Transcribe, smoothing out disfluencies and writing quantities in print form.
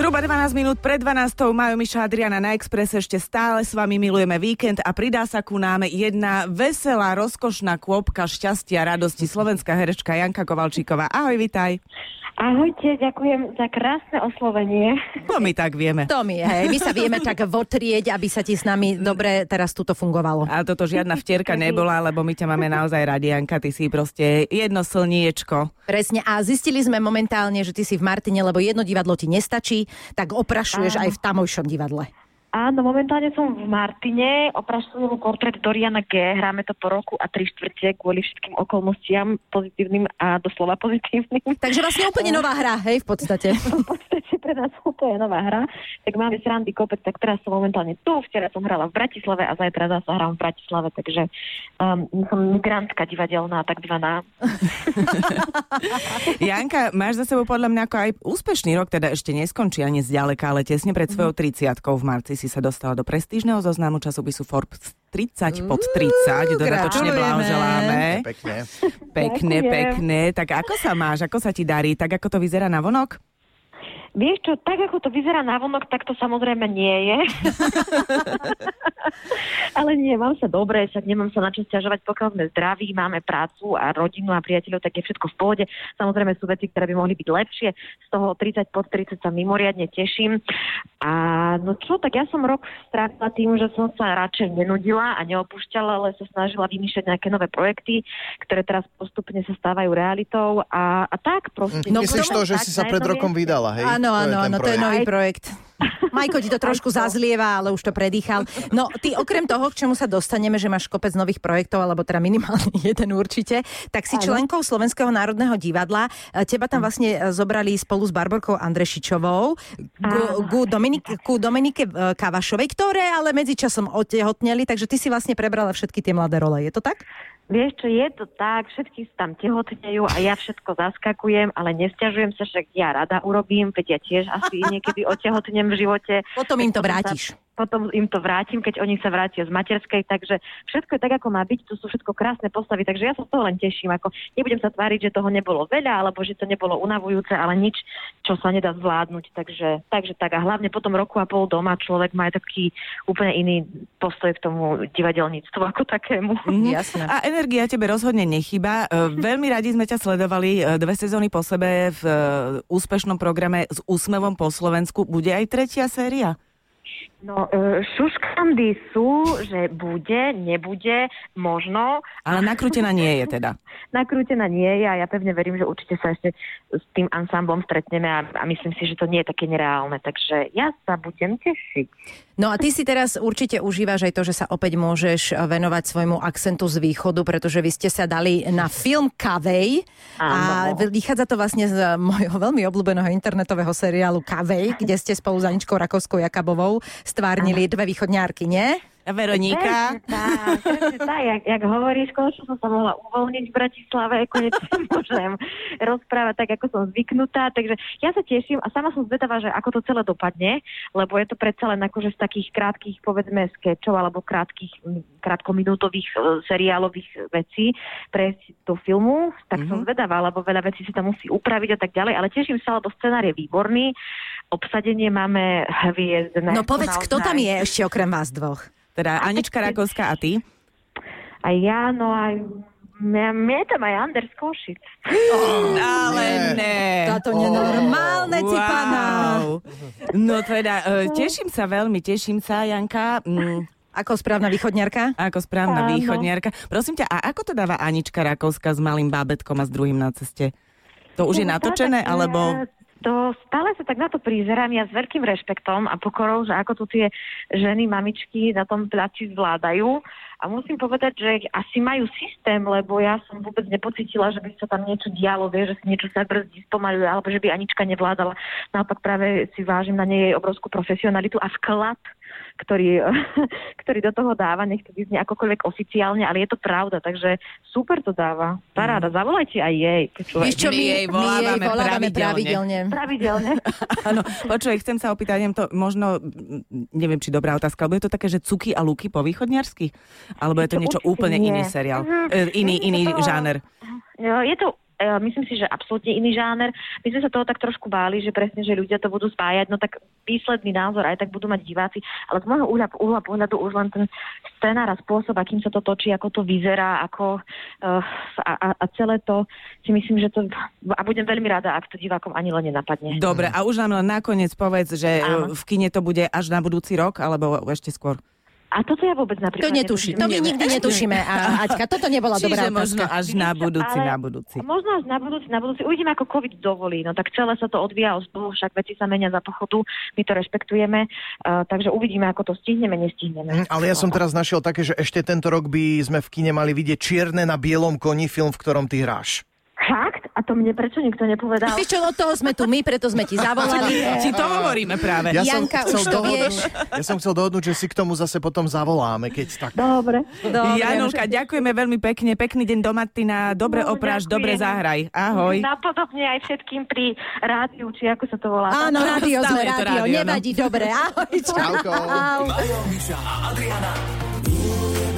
Zhruba 12 minút pred 12. Majo Miša Adriana na Expresse, ešte stále s vami milujeme víkend a pridá sa ku nám jedna veselá, rozkošná kôpka šťastia, radosti, slovenská herečka Janka Kovalčíková. Ahoj, vitaj. Ahojte, ďakujem za krásne oslovenie. To my tak vieme. To my, hej, my sa vieme tak votrieť, aby sa ti s nami dobre teraz tuto fungovalo. A toto žiadna vtierka nebola, lebo my ťa máme naozaj radi, Janka, ty si proste jedno slniečko. Presne, a zistili sme momentálne, že ty si v Martine, lebo jedno divadlo ti nestačí, tak oprašuješ aj v tamojšom divadle. Áno, momentálne som v Martine, oprašujem portrét Doriána G, hráme to po roku a 3/4 kvôli všetkým okolnostiam pozitívnym a doslova pozitívnym. Takže vlastne úplne nová hra, hej, v podstate. V podstate pre nás úplne nová hra, tak máme srandy kopec, tak teraz som momentálne tu, včera som hrala v Bratislave a zajtra zase hrám v Bratislave, takže som migrantka divadelná, takzvaná. Janka, máš za sebou podľa mňa ako aj úspešný rok, teda ešte neskončí ani zďaleka, ale tesne pred svojou 30-tkou v marci si sa dostala do prestížneho zoznamu časopisu Forbes 30 pod 30. Dodatočne blahoželáme. Pekne. Pekne. Tak ako sa máš? Ako sa ti darí? Tak ako to vyzerá na vonok? Vieš čo, tak ako to vyzerá na vonok, tak to samozrejme nie je. Ale nie, mám sa dobre, však nemám sa na čo sťažovať, pokiaľ sme zdraví, máme prácu a rodinu a priateľov, tak je všetko v pohode. Samozrejme sú veci, ktoré by mohli byť lepšie. Z toho 30 pod 30 sa mimoriadne teším. A no čo, tak ja som rok strávila tým, že som sa radšej nenudila a neopúšťala, ale sa snažila vymýšľať nejaké nové projekty, ktoré teraz postupne sa stávajú realitou a tak proste. No myslíš to, že si sa pred rokom vydala, hej? Áno, to je nový projekt. Majko ti to trošku zazlieva, ale už to predýchal. No, ty okrem toho, k čemu sa dostaneme, že máš kopec nových projektov, alebo teda minimálne jeden určite, tak si členkou Slovenského národného divadla. Teba tam vlastne zobrali spolu s Barborkou Andrešičovou ku Dominike Kavašovej, ktoré ale medzičasom otehotneli, takže ty si vlastne prebrala všetky tie mladé role. Je to tak? Vieš čo, je to tak, všetci tam tehotnejú a ja všetko zaskakujem, ale nesťažujem sa, však ja rada urobím, veď ja tiež asi niekedy otehotnem v živote. Potom im to vrátiš. Potom im to vrátim, keď oni sa vrátia z materskej, takže všetko je tak, ako má byť, tu sú všetko krásne postavy, takže ja sa z toho len teším, ako nebudem sa tváriť, že toho nebolo veľa, alebo že to nebolo unavujúce, ale nič, čo sa nedá zvládnuť, takže tak a hlavne potom roku a pol doma človek má aj taký úplne iný postoj k tomu divadelníctvu ako takému. Jasné. A energia tebe rozhodne nechýba. Veľmi radi sme ťa sledovali 2 sezóny po sebe v úspešnom programe S úsmevom po Slovensku. Bude aj 3. séria? No, šuškandy sú, že bude, nebude, možno. Ale nakrútená nie je teda. Nakrútená nie je a ja pevne verím, že určite sa ešte s tým ansámblom stretneme a myslím si, že to nie je také nereálne. Takže ja sa budem tešiť. No a ty si teraz určite užívaš aj to, že sa opäť môžeš venovať svojmu akcentu z východu, pretože vy ste sa dali na film Kavej. Áno. A vychádza to vlastne z mojho veľmi obľúbeného internetového seriálu Kavej, kde ste spolu s Aničkou Rakovskou Jakabovou stvárnili dve východňárky, nie? Veronika. Tá, jak hovoríš, konečne som sa mohla uvoľniť v Bratislave, konečne môžem rozprávať tak, ako som zvyknutá, takže ja sa teším a sama som zvedavá, že ako to celé dopadne, lebo je to predsa len akože z takých krátkých, povedzme, skečov alebo krátkominútových seriálových vecí prejsť do filmu, tak som zvedavá, lebo veľa vecí si tam musí upraviť a tak ďalej, ale teším sa, lebo scenár je výborný, obsadenie máme hviezdne. No povedz, kto tam je ešte okrem vás dvoch? Teda Anička Rakovská a ty? A ja, no aj... Mne tam aj Anders Košic. Ale ne. Táto nenormálne cipana. Wow. No teda, teším sa veľmi, Janka. Ako správna východňarka? Ako správna východňarka. Prosím ťa, a ako to dáva Anička Rakovská s malým bábätkom a s druhým na ceste? To už je natočené, alebo... To stále sa tak na to prizerám ja s veľkým rešpektom a pokorou, že ako tu tie ženy, mamičky na tom plači zvládajú. A musím povedať, že asi majú systém, lebo ja som vôbec nepocítila, že by sa tam niečo dialo, vie, že si niečo sa brzdí, spomaľuje, alebo že by Anička nevládala. Naopak práve si vážim na nej jej obrovskú profesionalitu a vklad, ktorý do toho dáva, nech to vyznie akokoľvek oficiálne, ale je to pravda, takže super to dáva. Paráda, zavolajte aj jej. My jej volávame pravidelne. Áno, počuj, chcem sa opýtať, to možno, neviem, či dobrá otázka, alebo je to také, že cuky a luky po východňarsky? Alebo je to niečo úplne iný seriál, iný žáner? Jo, je to myslím si, že absolútne iný žáner. My sme sa toho tak trošku báli, že presne, že ľudia to budú spájať, no tak výsledný názor aj tak budú mať diváci, ale z môjho uhla pohľadu už len ten scenár a spôsob, akým sa to točí, ako to vyzerá, ako a celé to si myslím, že to... A budem veľmi rada, ak to divákom ani len nenapadne. Dobre, a už nám len nakoniec povedz, že áno. V kine to bude až na budúci rok, alebo ešte skôr? A toto ja vôbec napríklad... To netuším. To my nikdy netušíme, Aťka. Toto nebola dobrá otázka. Čiže možno až na budúci. Možno až na budúci. Uvidíme, ako COVID dovolí. No tak celé sa to odvíja od toho, však veci sa menia za pochodu. My to rešpektujeme. Takže uvidíme, ako to stihneme, nestihneme. Ale ja som teraz našiel také, že ešte tento rok by sme v kine mali vidieť Čierne na bielom koni, film, v ktorom ty hráš. Fakt? A to mne prečo nikto nepovedal? Víš čo, od toho sme tu my, preto sme ti zavolali. Ti to hovoríme práve. Janka, už to vieš. Ja som chcel dohodnúť, že si k tomu zase potom zavoláme, keď tak. Dobre. Janulka, ďakujeme veľmi pekne. Pekný deň do Martina. Dobre opráš, dobre zahraj. Ahoj. Napodobne aj všetkým pri rádiu, či ako sa to volá. Áno, rádio, sme rádio. Nevadí, dobre. Ahoj, čau. Čauko. Ahoj.